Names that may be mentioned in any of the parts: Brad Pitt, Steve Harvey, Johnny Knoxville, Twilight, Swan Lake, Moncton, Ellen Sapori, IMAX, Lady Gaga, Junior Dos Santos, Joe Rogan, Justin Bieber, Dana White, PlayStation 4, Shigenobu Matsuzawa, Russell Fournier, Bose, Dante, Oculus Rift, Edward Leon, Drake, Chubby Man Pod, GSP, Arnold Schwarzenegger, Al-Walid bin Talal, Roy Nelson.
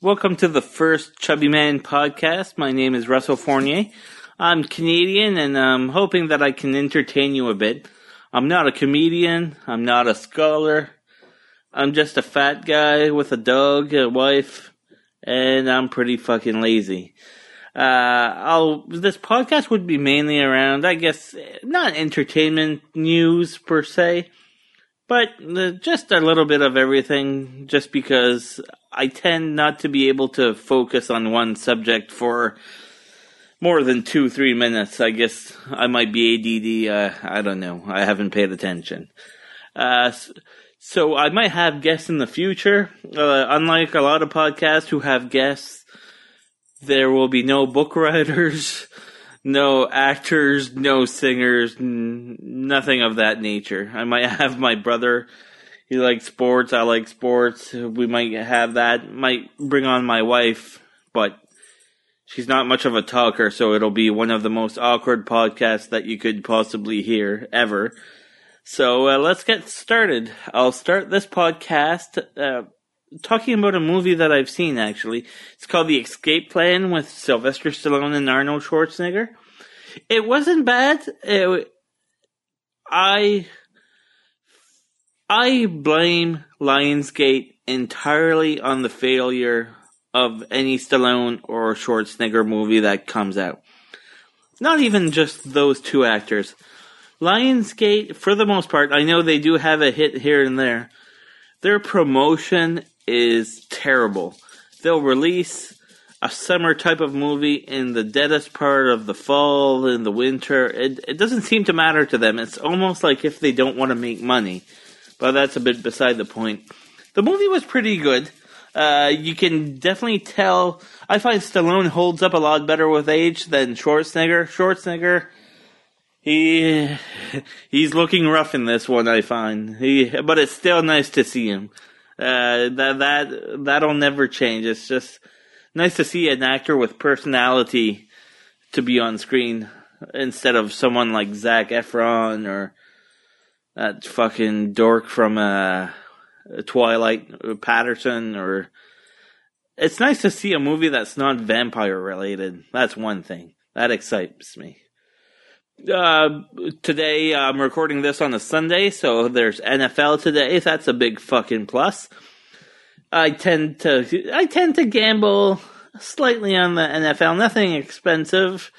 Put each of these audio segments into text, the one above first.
Welcome to the first Chubby Man podcast. My name is Russell Fournier. I'm Canadian, and I'm hoping that I can entertain you a bit. I'm not a comedian. I'm not a scholar. I'm just a fat guy with a dog, a wife, and I'm pretty fucking lazy. This podcast would be mainly around, I guess, not entertainment news per se, but just a little bit of everything, just because I tend not to be able to focus on one subject for more than 2-3 minutes. I guess I might be ADD. I don't know. I haven't paid attention. So I might have guests in the future. Unlike a lot of podcasts who have guests, there will be no book writers, no actors, no singers, nothing of that nature. I might have my brother. He likes sports. I like sports. We might have that. Might bring on my wife, but she's not much of a talker, so it'll be one of the most awkward podcasts that you could possibly hear ever. So let's get started. I'll start this podcast talking about a movie that I've seen, actually. It's called The Escape Plan with Sylvester Stallone and Arnold Schwarzenegger. It wasn't bad. I blame Lionsgate entirely on the failure of any Stallone or Schwarzenegger movie that comes out. Not even just those two actors. Lionsgate, for the most part, I know they do have a hit here and there. Their promotion is terrible. They'll release a summer type of movie in the deadest part of the fall, in the winter. It doesn't seem to matter to them. It's almost like if they don't want to make money. But that's a bit beside the point. The movie was pretty good. You can definitely tell. I find Stallone holds up a lot better with age than Schwarzenegger. He's looking rough in this one, I find. But it's still nice to see him. That'll never change. It's just nice to see an actor with personality to be on screen instead of someone like Zac Efron or that fucking dork from Twilight, Patterson, or... It's nice to see a movie that's not vampire-related. That's one thing. That excites me. Today, I'm recording this on a Sunday, so there's NFL today. That's a big fucking plus. I tend to gamble slightly on the NFL. Nothing expensive.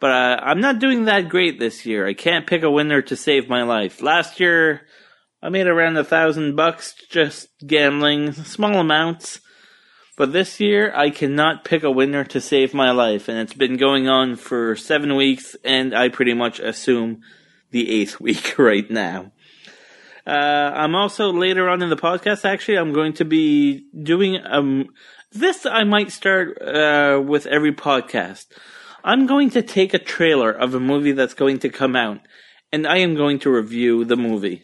But I'm not doing that great this year. I can't pick a winner to save my life. Last year, I made around $1,000 just gambling, small amounts. But this year, I cannot pick a winner to save my life. And it's been going on for 7 weeks, and I pretty much assume the 8th week right now. I'm also, later on in the podcast, actually, I'm going to be doing... this I might start with every podcast. I'm going to take a trailer of a movie that's going to come out, and I am going to review the movie.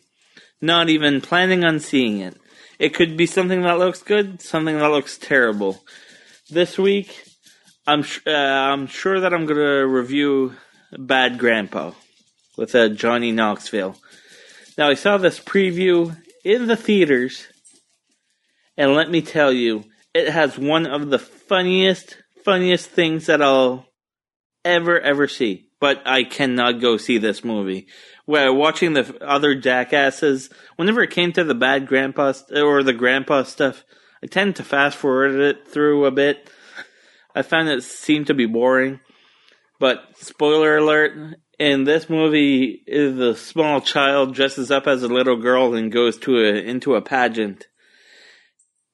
Not even planning on seeing it. It could be something that looks good, something that looks terrible. This week, I'm sure that I'm going to review Bad Grandpa with Johnny Knoxville. Now, I saw this preview in the theaters, and let me tell you, it has one of the funniest things that I'll ever see, but I cannot go see this movie. Where watching the other jackasses, whenever it came to the Bad Grandpa or the Grandpa stuff, I tend to fast forward it through a bit. I found it seemed to be boring. But spoiler alert, in this movie, the small child dresses up as a little girl and goes to into a pageant.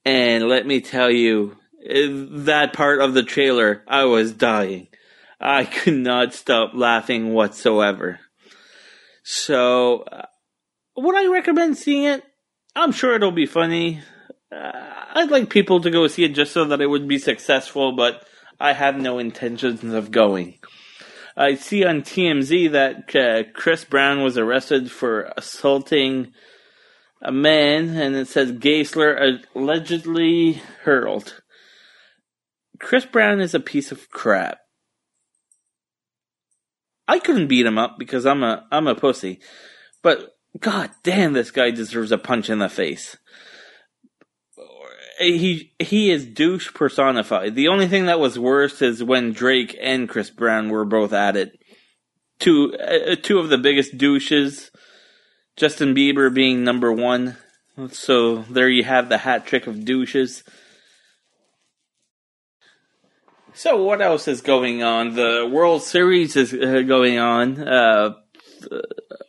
And let me tell you, that part of the trailer, I was dying. I could not stop laughing whatsoever. So, would I recommend seeing it? I'm sure it'll be funny. I'd like people to go see it just so that it would be successful, but I have no intentions of going. I see on TMZ that Chris Brown was arrested for assaulting a man, and it says Gaysler allegedly hurled. Chris Brown is a piece of crap. I couldn't beat him up because I'm a pussy. But god damn, this guy deserves a punch in the face. he is douche personified. The only thing that was worse is when Drake and Chris Brown were both at it. Two of the biggest douches. Justin Bieber being number one. So there you have the hat trick of douches. So what else is going on? The World Series is going on.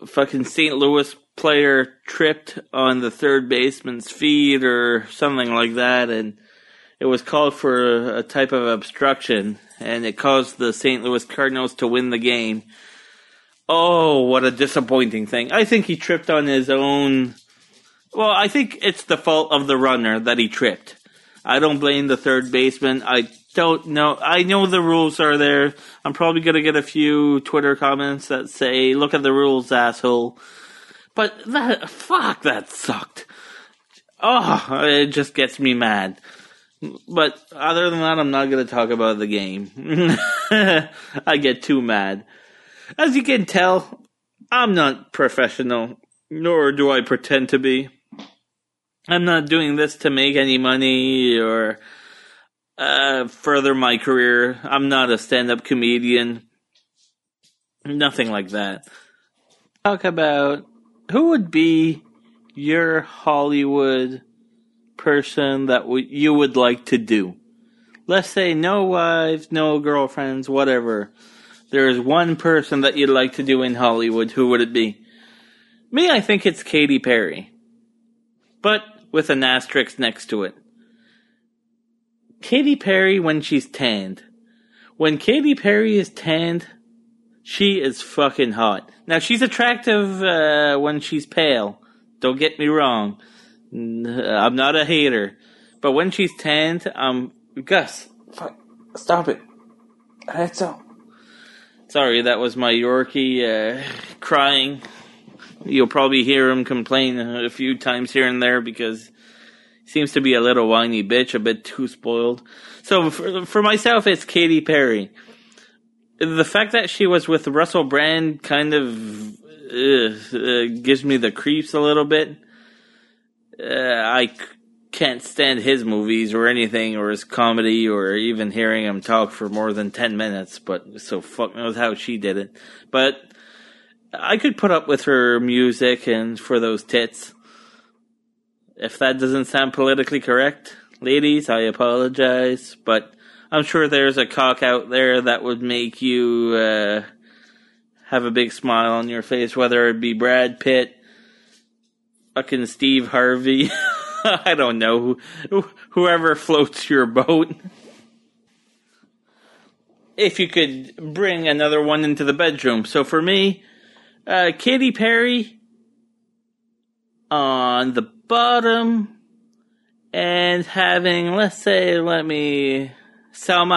Fucking St. Louis player tripped on the third baseman's feet or something like that, and it was called for a type of obstruction, and it caused the St. Louis Cardinals to win the game. Oh, what a disappointing thing. I think he tripped on his own... Well, I think it's the fault of the runner that he tripped. I don't blame the third baseman. I don't know. I know the rules are there. I'm probably going to get a few Twitter comments that say, look at the rules, asshole. But that, fuck, that sucked. Oh, it just gets me mad. But other than that, I'm not going to talk about the game. I get too mad. As you can tell, I'm not professional, nor do I pretend to be. I'm not doing this to make any money or further my career. I'm not a stand-up comedian. Nothing like that. Talk about who would be your Hollywood person that you would like to do. Let's say no wives, no girlfriends, whatever. There is one person that you'd like to do in Hollywood. Who would it be? Me, I think it's Katy Perry. But with an asterisk next to it. Katy Perry when she's tanned. When Katy Perry is tanned, she is fucking hot. Now, she's attractive when she's pale. Don't get me wrong. I'm not a hater. But when she's tanned, Gus, fuck, stop it. That's all. Sorry, that was my Yorkie crying. You'll probably hear him complain a few times here and there because he seems to be a little whiny bitch, a bit too spoiled. So for myself, it's Katy Perry. The fact that she was with Russell Brand kind of gives me the creeps a little bit. I can't stand his movies or anything or his comedy or even hearing him talk for more than 10 minutes, but so fuck knows how she did it. But I could put up with her music and for those tits. If that doesn't sound politically correct, ladies, I apologize. But I'm sure there's a cock out there that would make you have a big smile on your face, whether it be Brad Pitt, fucking Steve Harvey. I don't know. Whoever floats your boat. If you could bring another one into the bedroom. So for me... Katy Perry on the bottom and having, Salma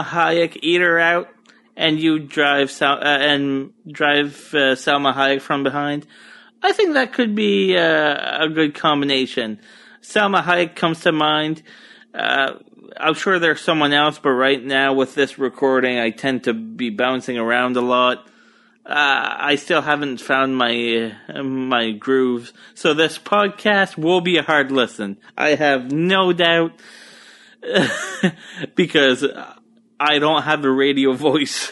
Hayek eat her out and you drive Salma Hayek from behind. I think that could be a good combination. Salma Hayek comes to mind. I'm sure there's someone else, but right now with this recording, I tend to be bouncing around a lot. I still haven't found my grooves, so this podcast will be a hard listen. I have no doubt, because I don't have a radio voice,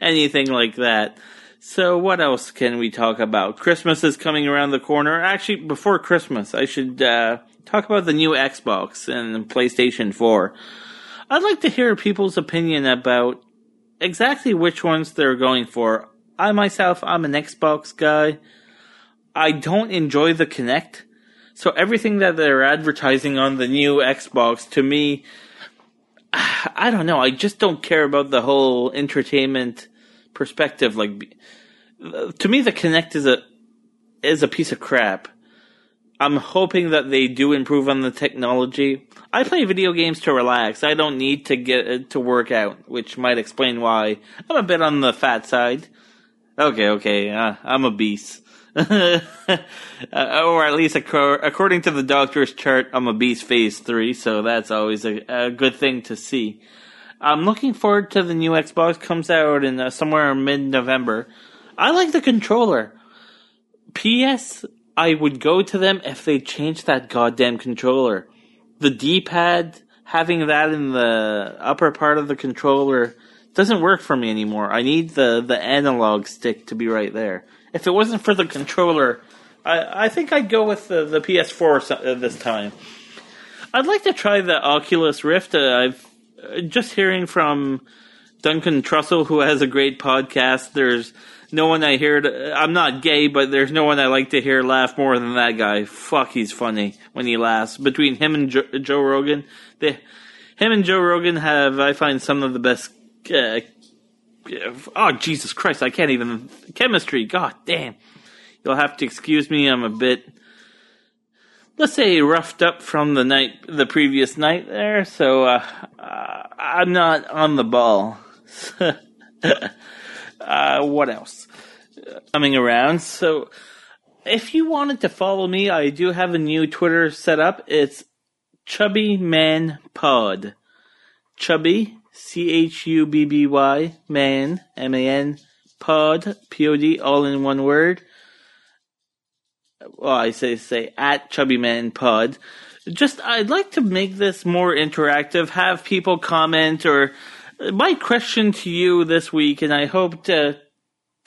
anything like that. So what else can we talk about? Christmas is coming around the corner. Actually, before Christmas, I should talk about the new Xbox and PlayStation 4. I'd like to hear people's opinion about exactly which ones they're going for. I myself, I'm an Xbox guy. I don't enjoy the Kinect. So everything that they're advertising on the new Xbox, to me, I don't know. I just don't care about the whole entertainment perspective. Like, to me, the Kinect is a piece of crap. I'm hoping that they do improve on the technology. I play video games to relax. I don't need to get to work out, which might explain why I'm a bit on the fat side. Okay, I'm obese. Or at least according to the doctor's chart, I'm obese phase 3, so that's always a good thing to see. I'm looking forward to the new Xbox. Comes out in somewhere mid-November. I like the controller. P.S. I would go to them if they changed that goddamn controller. the D-pad, having that in the upper part of the controller doesn't work for me anymore. I need the analog stick to be right there. If it wasn't for the controller, I think I'd go with the PS4 this time. I'd like to try the Oculus Rift. I've just hearing from Duncan Trussell, who has a great podcast. There's no one I hear. I'm not gay, but there's no one I like to hear laugh more than that guy. Fuck, he's funny when he laughs. Between him and Joe Rogan, him and Joe Rogan have, I find, some of the best. Oh, Jesus Christ! I can't even chemistry. God damn! You'll have to excuse me. I'm a bit, let's say, roughed up from the previous night there, so I'm not on the ball. What else? Coming around. So, if you wanted to follow me, I do have a new Twitter set up. It's Chubby Man Pod. Chubby, Chubby, Man, MAN, Pod, POD, all in one word. Well, I say at Chubby Man Pod. Just, I'd like to make this more interactive, have people comment, or my question to you this week, and I hope to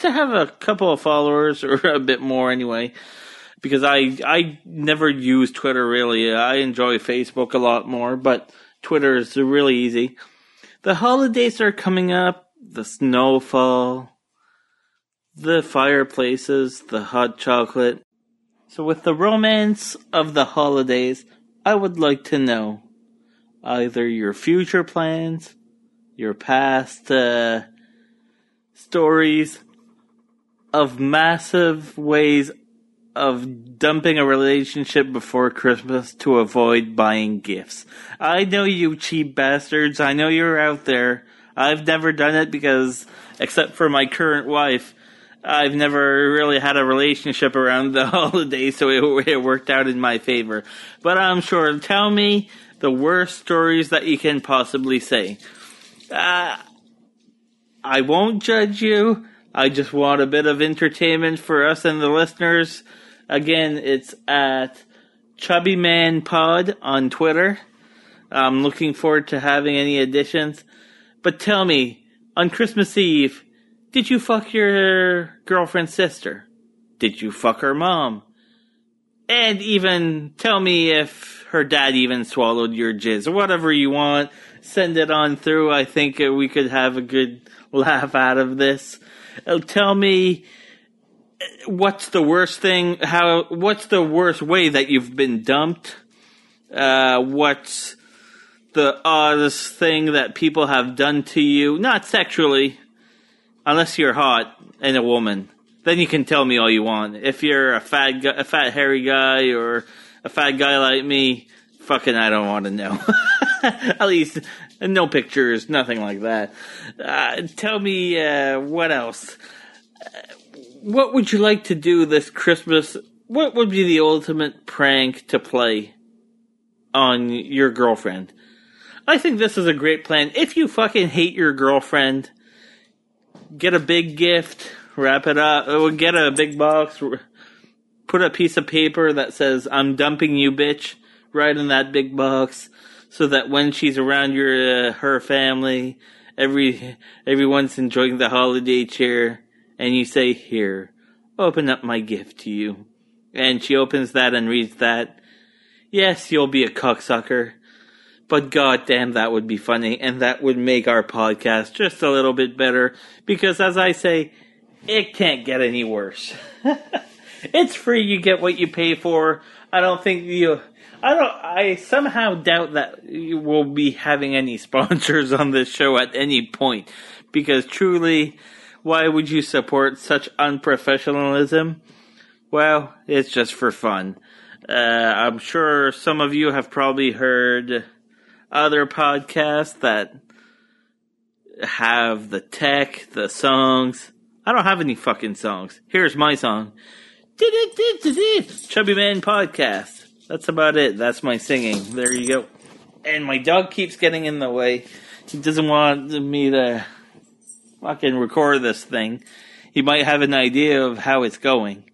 have a couple of followers, or a bit more anyway, because I never use Twitter really. I enjoy Facebook a lot more, but Twitter is really easy. The holidays are coming up, the snowfall, the fireplaces, the hot chocolate. So with the romance of the holidays, I would like to know either your future plans, your past stories of massive ways of dumping a relationship before Christmas to avoid buying gifts. I know you cheap bastards. I know you're out there. I've never done it because, except for my current wife, I've never really had a relationship around the holidays, so it worked out in my favor. But I'm sure, tell me the worst stories that you can possibly say. I won't judge you. I just want a bit of entertainment for us and the listeners. Again, it's at Chubby Man Pod on Twitter. I'm looking forward to having any additions. But tell me, on Christmas Eve, did you fuck your girlfriend's sister? Did you fuck her mom? And even tell me if her dad even swallowed your jizz. Whatever you want, send it on through. I think we could have a good laugh out of this. Tell me what's the worst thing, what's the worst way that you've been dumped? What's the oddest thing that people have done to you? Not sexually. Unless you're hot and a woman, then you can tell me all you want. If you're a fat hairy guy, or a fat guy like me, fucking I don't want to know. At least no pictures, nothing like that. Tell me what else. What would you like to do this Christmas? What would be the ultimate prank to play on your girlfriend? I think this is a great plan. If you fucking hate your girlfriend, get a big gift, wrap it up, get a big box, put a piece of paper that says, I'm dumping you, bitch, right in that big box, so that when she's around her family, everyone's enjoying the holiday cheer, and you say, here, open up my gift to you. And she opens that and reads that. Yes, you'll be a cocksucker. But goddamn, that would be funny, and that would make our podcast just a little bit better, because as I say, it can't get any worse. It's free, you get what you pay for. I somehow doubt that you will be having any sponsors on this show at any point, because truly, why would you support such unprofessionalism? Well, it's just for fun. I'm sure some of you have probably heard other podcasts that have the tech, the songs. I don't have any fucking songs. Here's my song. Chubby Man Podcast. That's about it. That's my singing. There you go. And my dog keeps getting in the way. He doesn't want me to fucking record this thing. He might have an idea of how it's going.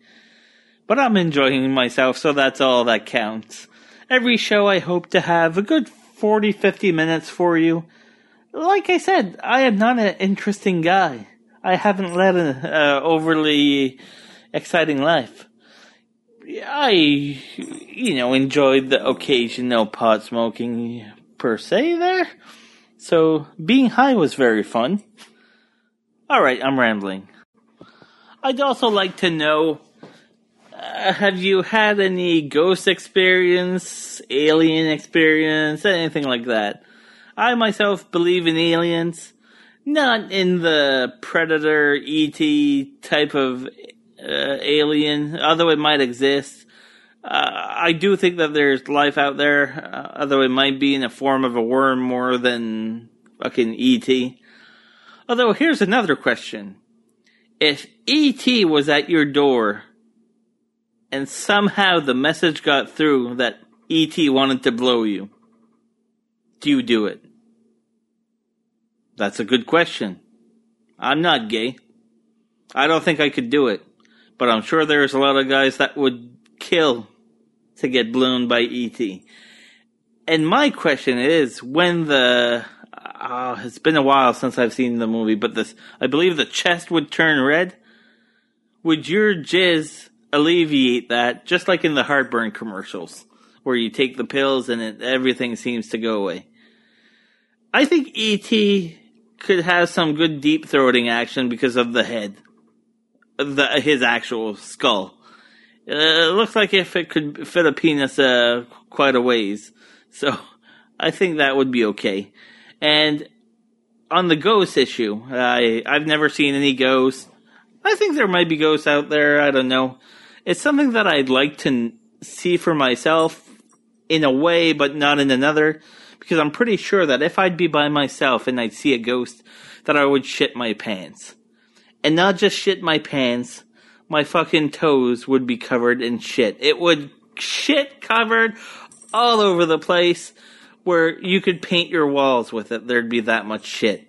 But I'm enjoying myself, so that's all that counts. Every show I hope to have a good 40-50 minutes for you. Like I said, I am not an interesting guy. I haven't led an overly exciting life. I, enjoyed the occasional pot smoking per se there. So being high was very fun. Alright, I'm rambling. I'd also like to know, have you had any ghost experience, alien experience, anything like that? I myself believe in aliens, not in the Predator, E.T. type of alien, although it might exist. I do think that there's life out there, although it might be in the form of a worm more than fucking E.T. Although, here's another question. If E.T. was at your door, and somehow the message got through that E.T. wanted to blow you, do you do it? That's a good question. I'm not gay. I don't think I could do it. But I'm sure there's a lot of guys that would kill to get blown by E.T. And my question is, when the... it's been a while since I've seen the movie, but this, I believe the chest would turn red. Would your jizz alleviate that, just like in the heartburn commercials, where you take the pills and everything seems to go away? I think E.T. could have some good deep-throating action because of the head. His actual skull. It looks like if it could fit a penis quite a ways. So I think that would be okay. And on the ghost issue, I've never seen any ghosts. I think there might be ghosts out there. I don't know. It's something that I'd like to see for myself in a way, but not in another. Because I'm pretty sure that if I'd be by myself and I'd see a ghost, that I would shit my pants. And not just shit my pants, my fucking toes would be covered in shit. It would shit covered all over the place. Where you could paint your walls with it. There'd be that much shit.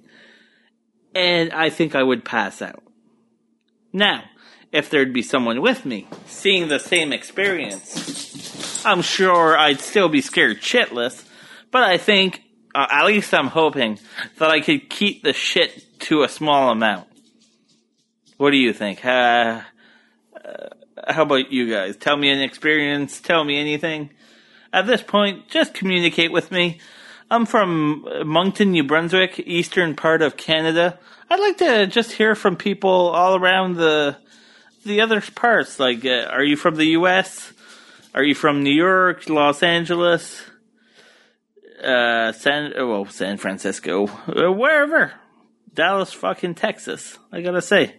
And I think I would pass out. Now, if there'd be someone with me, seeing the same experience, I'm sure I'd still be scared shitless. But I think, at least I'm hoping, that I could keep the shit to a small amount. What do you think? How about you guys? Tell me an experience. Tell me anything. At this point, just communicate with me. I'm from Moncton, New Brunswick, eastern part of Canada. I'd like to just hear from people all around the other parts. Like, are you from the U.S.? Are you from New York, Los Angeles, San Francisco, wherever? Dallas, fucking Texas. I gotta say.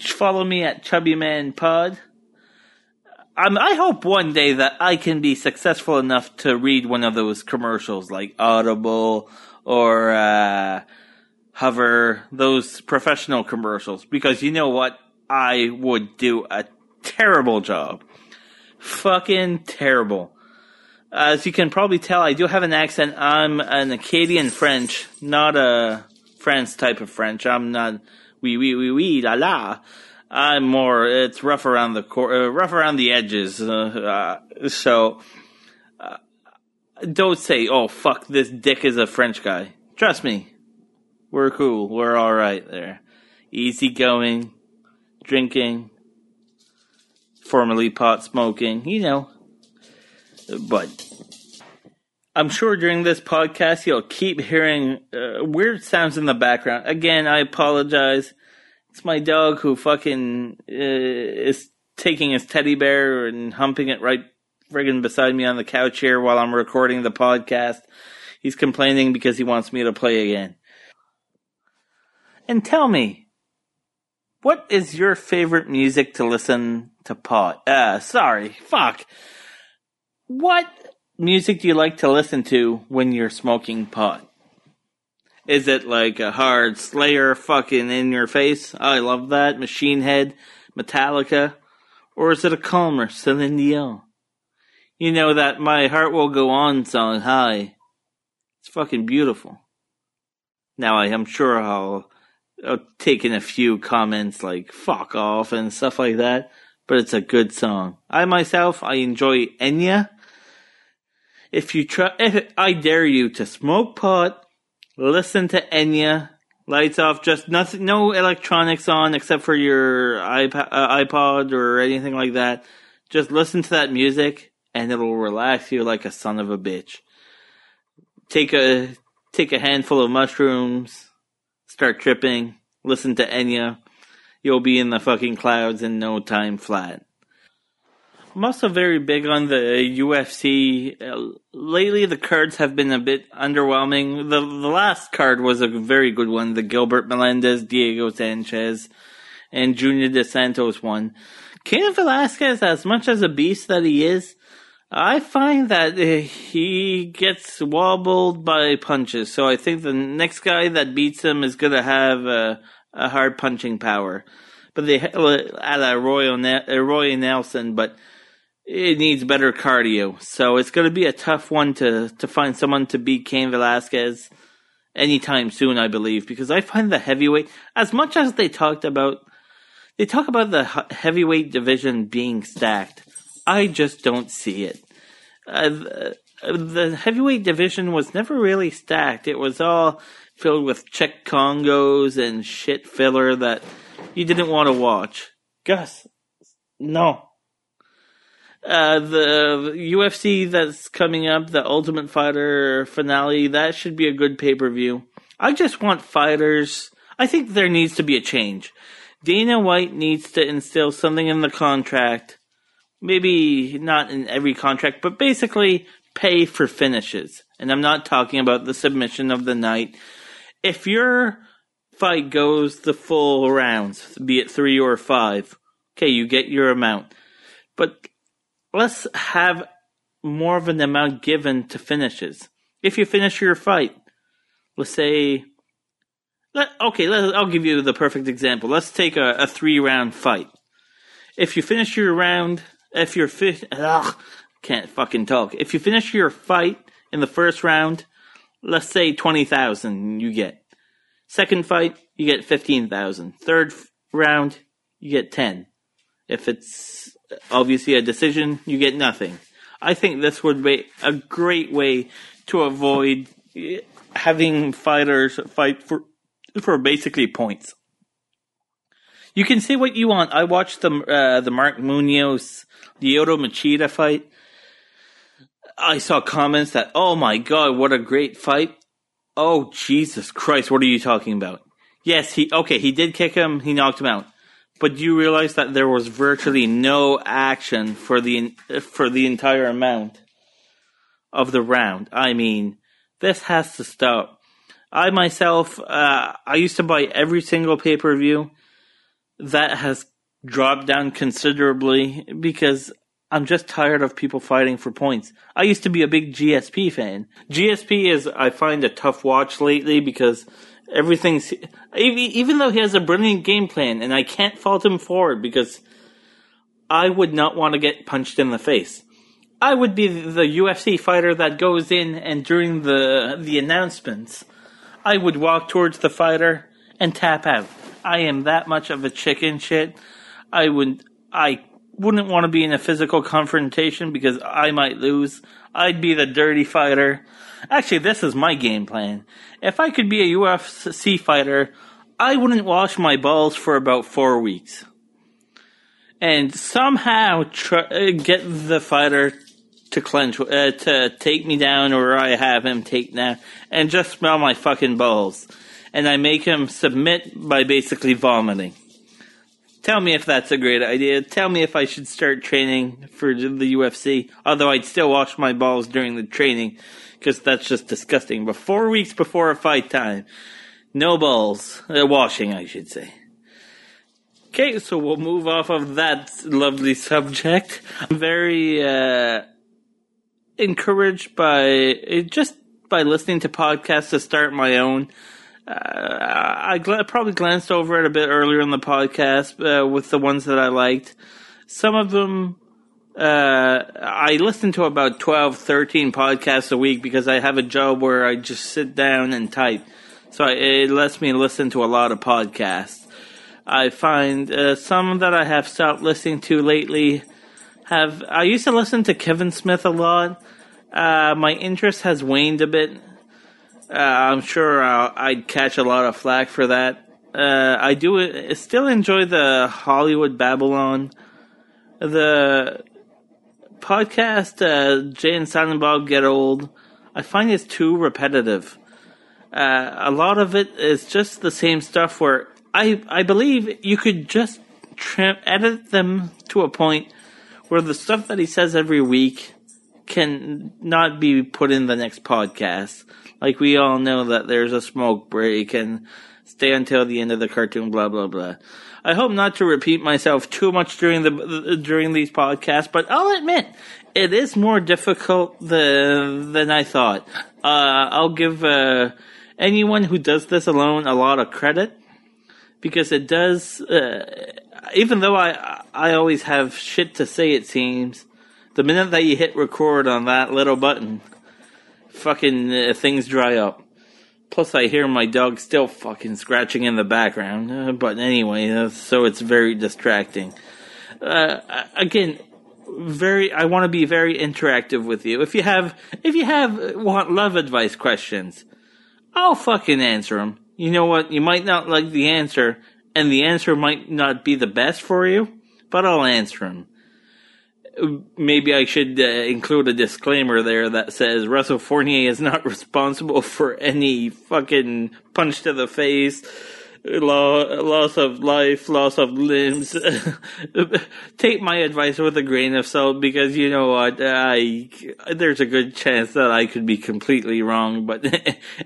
Follow me at Chubby Man Pod. I hope one day that I can be successful enough to read one of those commercials like Audible or Hover, those professional commercials. Because you know what? I would do a terrible job. Fucking terrible. As you can probably tell, I do have an accent. I'm an Acadian French, not a France type of French. I'm not oui, la la. I'm more, it's rough around the edges, so don't say, oh fuck, this dick is a French guy. Trust me, we're cool, we're alright there. Easy going, drinking, formerly pot smoking, but I'm sure during this podcast you'll keep hearing weird sounds in the background. Again, I apologize. It's my dog who fucking is taking his teddy bear and humping it right friggin' beside me on the couch here while I'm recording the podcast. He's complaining because he wants me to play again. And tell me, what is your favorite music to listen to What music do you like to listen to when you're smoking pot? Is it like a hard Slayer fucking in your face? I love that. Machine Head, Metallica. Or is it a calmer Celine Dion? You know that My Heart Will Go On song, Hi. It's fucking beautiful. Now I am sure I'll take in a few comments like fuck off and stuff like that. but it's a good song. I enjoy Enya. I dare you to smoke pot, listen to Enya. Lights off, just nothing, no electronics on except for your iPod or anything like that. Just listen to that music, and it'll relax you like a son of a bitch. Take a handful of mushrooms, start tripping, listen to Enya. You'll be in the fucking clouds in no time flat. I'm also very big on the UFC. Lately, the cards have been a bit underwhelming. The last card was a very good one. The Gilbert Melendez, Diego Sanchez, and Junior Dos Santos one. Cain Velasquez, as much as a beast that he is, I find that he gets wobbled by punches. So I think the next guy that beats him is going to have a hard punching power. But they had Roy Nelson, but it needs better cardio. So it's going to be a tough one to find someone to beat Cain Velasquez anytime soon, I believe. Because I find the heavyweight, as much as they talk about the heavyweight division being stacked, I just don't see it. The heavyweight division was never really stacked. It was all filled with Czech Congos and shit filler that you didn't want to watch. Gus, no. The UFC that's coming up, the Ultimate Fighter finale, that should be a good pay-per-view. I just want fighters. I think there needs to be a change. Dana White needs to instill something in the contract. Maybe not in every contract, but basically pay for finishes. And I'm not talking about the submission of the night. If your fight goes the full rounds, be it 3 or 5, okay, you get your amount. But let's have more of an amount given to finishes. If you finish your fight, let's say, I'll give you the perfect example. Let's take a 3-round fight. If you finish your round, If you finish your fight in the first round, let's say 20,000 you get. Second fight, you get 15,000. Third round, you get 10. If it's obviously a decision, you get nothing. I think this would be a great way to avoid having fighters fight for basically points. You can say what you want. I watched the Mark Munoz, Lyoto Machida fight. I saw comments that, oh my god, what a great fight. Oh, Jesus Christ, what are you talking about? Yes, he did kick him, he knocked him out. But do you realize that there was virtually no action for the entire amount of the round? I mean, this has to stop. I myself, I used to buy every single pay-per-view. That has dropped down considerably because I'm just tired of people fighting for points. I used to be a big GSP fan. GSP is, I find, a tough watch lately because everything's... Even though he has a brilliant game plan, and I can't fault him for it because I would not want to get punched in the face. I would be the UFC fighter that goes in and during the announcements, I would walk towards the fighter and tap out. I am that much of a chicken shit. I wouldn't want to be in a physical confrontation because I might lose. I'd be the dirty fighter. Actually, this is my game plan. If I could be a UFC fighter, I wouldn't wash my balls for about 4 weeks. And somehow get the fighter to clench, to take me down, or I have him take down, and just smell my fucking balls. And I make him submit by basically vomiting. Tell me if that's a great idea. Tell me if I should start training for the UFC. Although I'd still wash my balls during the training, because that's just disgusting. But 4 weeks before a fight time, no balls. Washing, I should say. Okay, so we'll move off of that lovely subject. I'm very encouraged by listening to podcasts to start my own. I probably glanced over it a bit earlier in the podcast with the ones that I liked. Some of them, I listen to about 12, 13 podcasts a week because I have a job where I just sit down and type. So it lets me listen to a lot of podcasts. I find some that I have stopped listening to lately have... I used to listen to Kevin Smith a lot. My interest has waned a bit. I'm sure I'd catch a lot of flack for that. I do still enjoy the Hollywood Babylon. The podcast Jay and Silent Bob Get Old, I find it's too repetitive. A lot of it is just the same stuff where I believe you could just edit them to a point where the stuff that he says every week can not be put in the next podcast. Like, we all know that there's a smoke break and stay until the end of the cartoon, blah, blah, blah. I hope not to repeat myself too much during these podcasts, but I'll admit, it is more difficult than I thought. I'll give anyone who does this alone a lot of credit. Because it does, even though I always have shit to say, it seems, the minute that you hit record on that little button, fucking things dry up. Plus I hear my dog still fucking scratching in the background, but anyway, so it's very distracting. Again, I want to be very interactive with you. If you want love advice questions, I'll fucking answer them. You know what, you might not like the answer, and the answer might not be the best for you, but I'll answer them. Maybe I should include a disclaimer there that says Russell Fournier is not responsible for any fucking punch to the face, loss of life, loss of limbs. Take my advice with a grain of salt, because you know what, there's a good chance that I could be completely wrong, but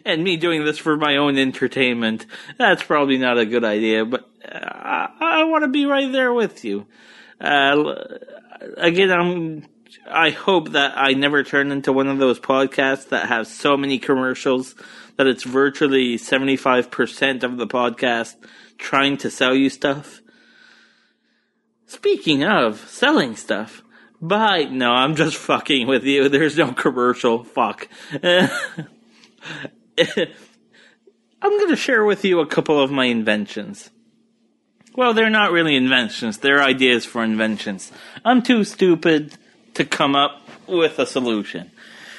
and me doing this for my own entertainment, that's probably not a good idea, but I want to be right there with you. Again, I hope that I never turn into one of those podcasts that have so many commercials that it's virtually 75% of the podcast trying to sell you stuff. Speaking of selling stuff, no, I'm just fucking with you. There's no commercial. Fuck. I'm going to share with you a couple of my inventions. Well, they're not really inventions. They're ideas for inventions. I'm too stupid to come up with a solution.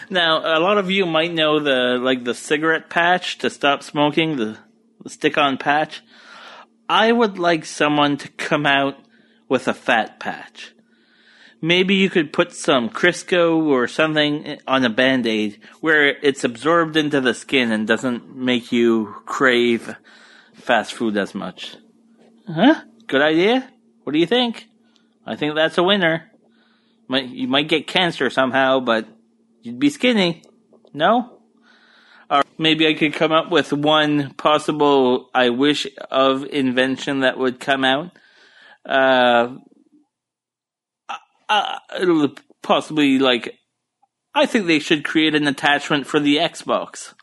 Now, a lot of you might know the cigarette patch to stop smoking, the stick-on patch. I would like someone to come out with a fat patch. Maybe you could put some Crisco or something on a Band-Aid where it's absorbed into the skin and doesn't make you crave fast food as much. Huh? Good idea? What do you think? I think that's a winner. You might get cancer somehow, but you'd be skinny. No? Or maybe I could come up with one possible I wish of invention that would come out. Possibly, I think they should create an attachment for the Xbox.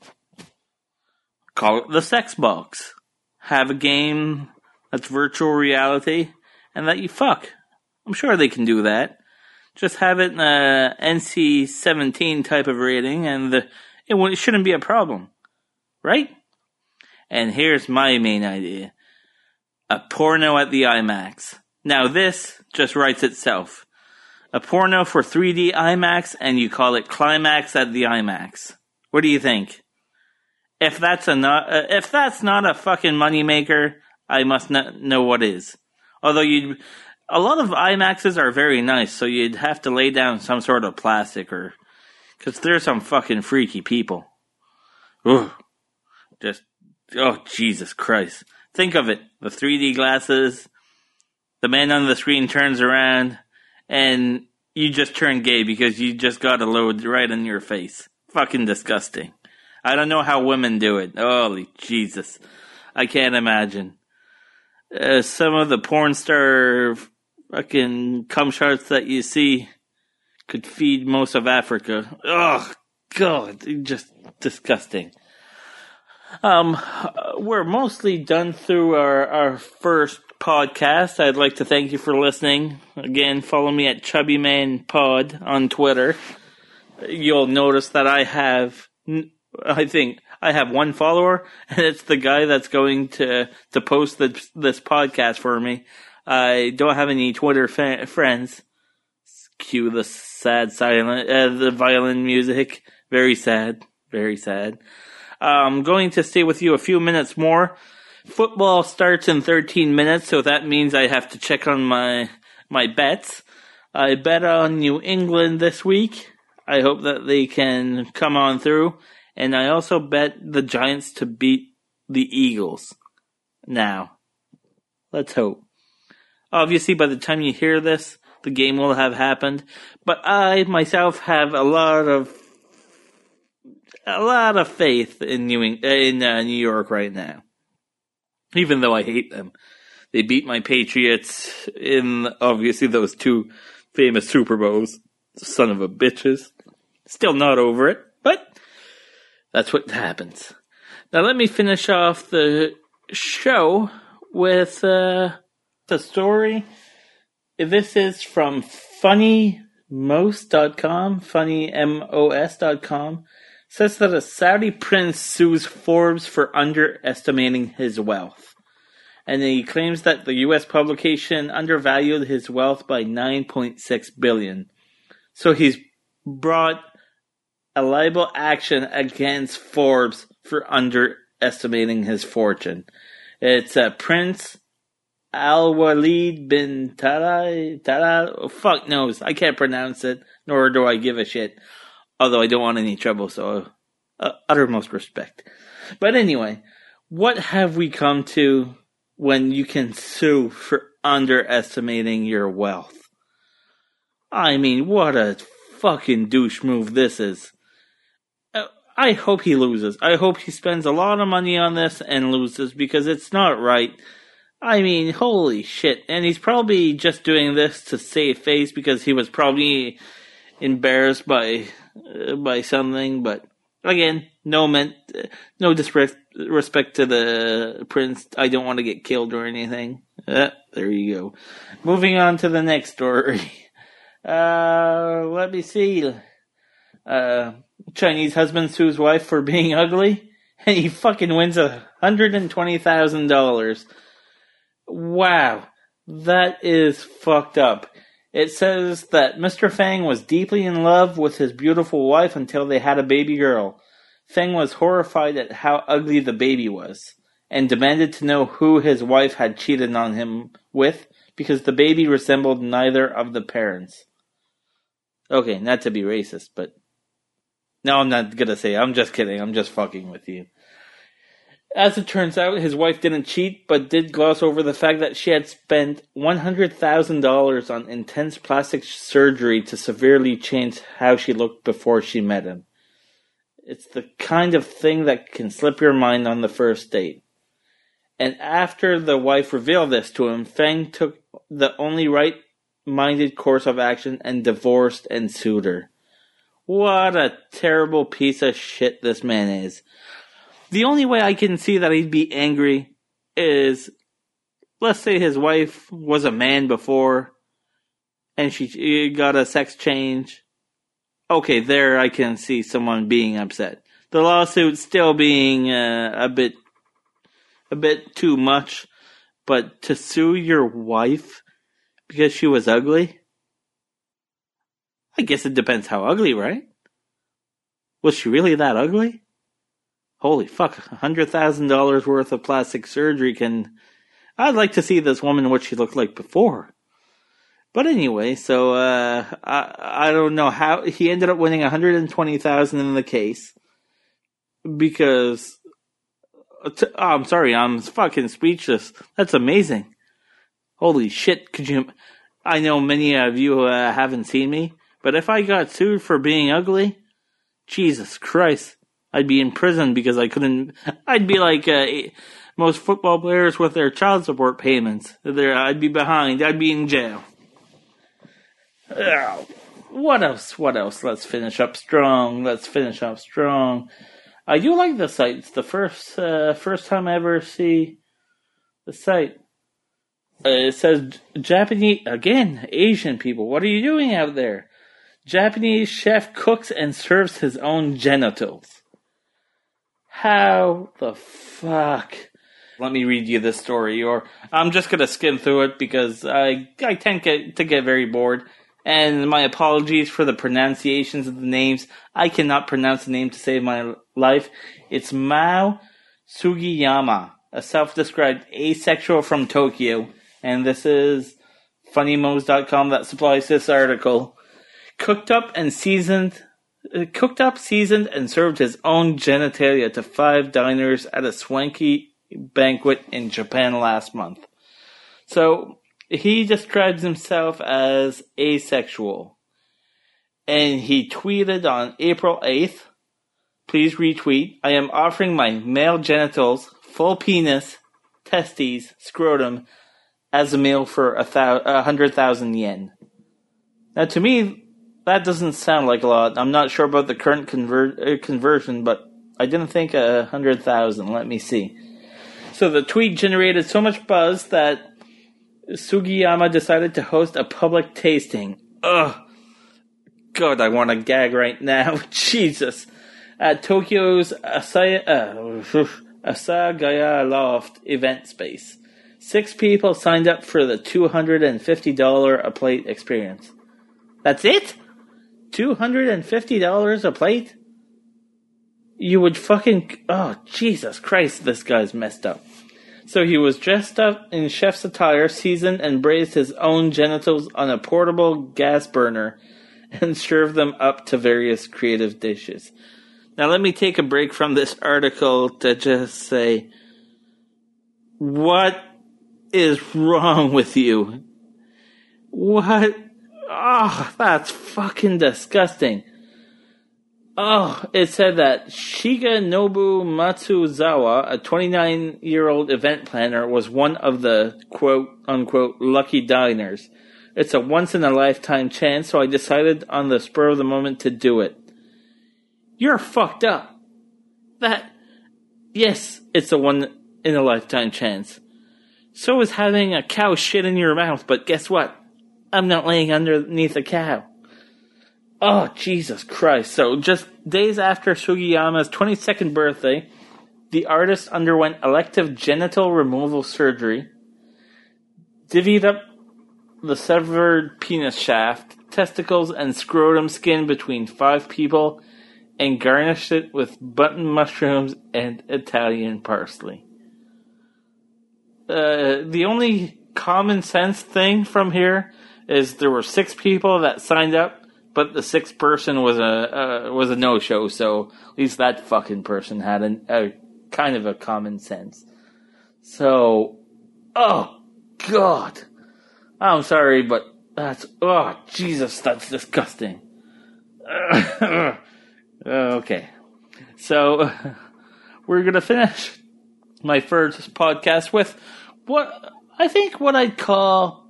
Call it the Sex Box. Have a game that's virtual reality and that you fuck. I'm sure they can do that. Just have it in a NC-17 type of rating, and it shouldn't be a problem, right? And here's my main idea. A porno at the IMAX. Now this just writes itself. A porno for 3D IMAX, and you call it Climax at the IMAX. What do you think? If that's not a fucking moneymaker, I must not know what is. Although a lot of IMAXs are very nice, so you'd have to lay down some sort of plastic, because there's some fucking freaky people. Ugh. Oh, Jesus Christ. Think of it. The 3D glasses, the man on the screen turns around, and you just turn gay because you just got a load right in your face. Fucking disgusting. I don't know how women do it. Holy Jesus. I can't imagine. Some of the porn star fucking cum shots that you see could feed most of Africa. Oh, God, just disgusting. We're mostly done through our first podcast. I'd like to thank you for listening. Again, follow me at Chubby Man Pod on Twitter. You'll notice that I have I think I have one follower, and it's the guy that's going to post this podcast for me. I don't have any Twitter friends. Cue the sad silent, the violin music. Very sad, very sad. I'm going to stay with you a few minutes more. Football starts in 13 minutes, so that means I have to check on my bets. I bet on New England this week. I hope that they can come on through. And I also bet the Giants to beat the Eagles. Now, let's hope. Obviously, by the time you hear this, the game will have happened. But I, myself, have a lot of faith in New York right now. Even though I hate them. They beat my Patriots in, obviously, those two famous Super Bowls. Son of a bitches. Still not over it, but that's what happens. Now let me finish off the show with the story. This is from funnymos.com, funnymos.com. Says that a Saudi prince sues Forbes for underestimating his wealth. And he claims that the U.S. publication undervalued his wealth by $9.6 billion. So he's brought a libel action against Forbes for underestimating his fortune. It's Prince Al-Walid bin Talal. Fuck knows. I can't pronounce it, nor do I give a shit. Although I don't want any trouble, so uttermost respect. But anyway, what have we come to when you can sue for underestimating your wealth? I mean, what a fucking douche move this is. I hope he loses. I hope he spends a lot of money on this and loses, because it's not right. I mean, holy shit. And he's probably just doing this to save face, because he was probably embarrassed by something, but again, no disrespect to the prince. I don't want to get killed or anything. There you go. Moving on to the next story. Let me see. Chinese husband sues wife for being ugly, and he fucking wins $120,000. Wow, that is fucked up. It says that Mr. Fang was deeply in love with his beautiful wife until they had a baby girl. Fang was horrified at how ugly the baby was and demanded to know who his wife had cheated on him with, because the baby resembled neither of the parents. Okay, not to be racist, but... No, I'm not gonna say. I'm just kidding. I'm just fucking with you. As it turns out, his wife didn't cheat, but did gloss over the fact that she had spent $100,000 on intense plastic surgery to severely change how she looked before she met him. It's the kind of thing that can slip your mind on the first date. And after the wife revealed this to him, Fang took the only right-minded course of action and divorced and sued her. What a terrible piece of shit this man is. The only way I can see that he'd be angry is, let's say his wife was a man before, and she got a sex change. Okay, there I can see someone being upset. The lawsuit still being a bit too much, but to sue your wife because she was ugly? I guess it depends how ugly, right? Was she really that ugly? Holy fuck, $100,000 worth of plastic surgery can... I'd like to see this woman, what she looked like before. But anyway, so I don't know how... He ended up winning $120,000 in the case because... Oh, I'm sorry, I'm fucking speechless. That's amazing. Holy shit, could you... I know many of you haven't seen me, but if I got sued for being ugly, Jesus Christ, I'd be in prison because I couldn't... I'd be like most football players with their child support payments. I'd be behind, I'd be in jail. Oh, what else? Let's finish up strong, I do like the site. It's the first time I ever see the site. It says, Japanese, again, Asian people, what are you doing out there? Japanese chef cooks and serves his own genitals. How the fuck? Let me read you this story, or I'm just going to skim through it because I tend to get very bored. And my apologies for the pronunciations of the names. I cannot pronounce the name to save my life. It's Mao Sugiyama, a self-described asexual from Tokyo. And this is funnymos.com that supplies this article. Cooked up, seasoned, and served his own genitalia to 5 diners at a swanky banquet in Japan last month. So, he describes himself as asexual. And he tweeted on April 8th, "Please retweet. I am offering my male genitals, full penis, testes, scrotum, as a meal for 100,000 yen. Now, to me, that doesn't sound like a lot. I'm not sure about the current conversion, but I didn't think 100,000. Let me see. So the tweet generated so much buzz that Sugiyama decided to host a public tasting. Ugh. God, I want to gag right now. Jesus. At Tokyo's Asagaya Loft event space. 6 people signed up for the $250 a plate experience. That's it? $250 a plate? You would fucking... Oh, Jesus Christ, this guy's messed up. So he was dressed up in chef's attire, seasoned, and braised his own genitals on a portable gas burner and served them up to various creative dishes. Now let me take a break from this article to just say, what is wrong with you? What... Oh, that's fucking disgusting. Oh, it said that Shigenobu Matsuzawa, a 29-year-old event planner, was one of the quote-unquote lucky diners. It's a once-in-a-lifetime chance, so I decided on the spur of the moment to do it. You're fucked up. Yes, it's a one-in-a-lifetime chance. So is having a cow shit in your mouth, but guess what? I'm not laying underneath a cow. Oh, Jesus Christ. So just days after Sugiyama's 22nd birthday, the artist underwent elective genital removal surgery, divvied up the severed penis shaft, testicles, and scrotum skin between 5 people, and garnished it with button mushrooms and Italian parsley. The only common sense thing from here is there were 6 people that signed up, but the 6th person was a no-show, so at least that fucking person had a kind of a common sense. So, oh, God. I'm sorry, but that's, oh, Jesus, that's disgusting. Okay. So, we're going to finish my first podcast with what I'd call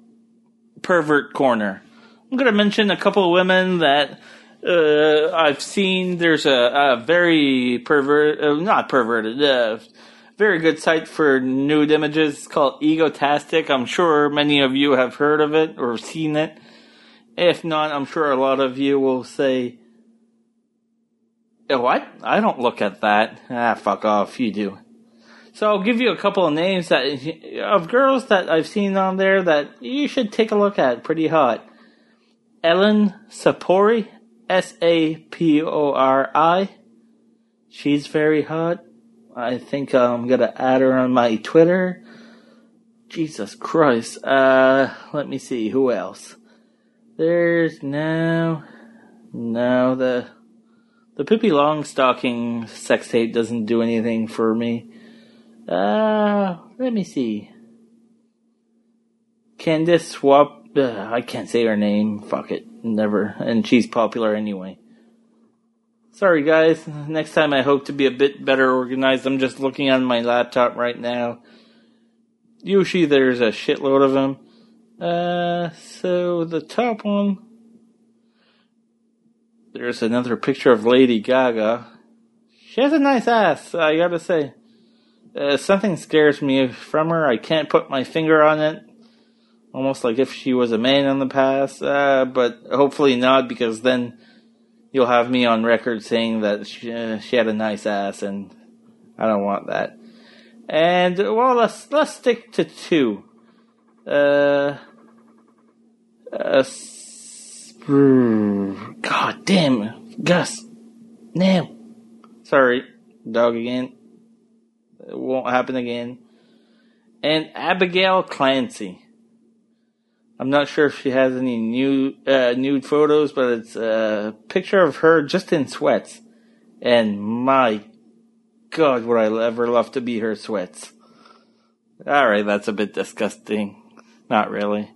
Pervert Corner. I'm going to mention a couple of women that I've seen. There's a very very good site for nude images. It's called Egotastic. I'm sure many of you have heard of it or seen it. If not, I'm sure a lot of you will say, "Oh, what? I don't look at that." Ah, fuck off, you do. So I'll give you a couple of names of girls that I've seen on there that you should take a look at. Pretty hot. Ellen Sapori, Sapori. She's very hot. I think I'm going to add her on my Twitter. Jesus Christ. Let me see. Who else? There's no, the Pippi Longstocking sextape doesn't do anything for me. Let me see. Candice Swap... I can't say her name. Fuck it. Never. And she's popular anyway. Sorry, guys. Next time I hope to be a bit better organized. I'm just looking on my laptop right now. Usually there's a shitload of them. So the top one... There's another picture of Lady Gaga. She has a nice ass, I gotta say. Something scares me from her. I can't put my finger on it. Almost like if she was a man in the past. But hopefully not, because then you'll have me on record saying that she had a nice ass. And I don't want that. And, well, let's stick to two. God damn, Gus. No. Sorry, dog again. It won't happen again. And Abigail Clancy. I'm not sure if she has any nude photos, but it's a picture of her just in sweats. And my God, would I ever love to be her sweats. Alright, that's a bit disgusting. Not really.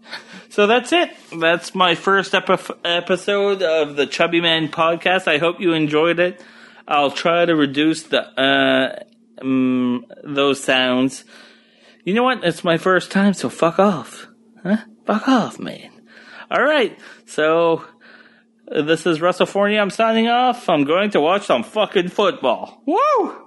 So that's it. That's my first episode of the Chubby Man podcast. I hope you enjoyed it. I'll try to reduce those sounds. You know what? It's my first time, so fuck off. Huh? Fuck off, man. Alright, so this is Russell Fournier. I'm signing off. I'm going to watch some fucking football. Woo!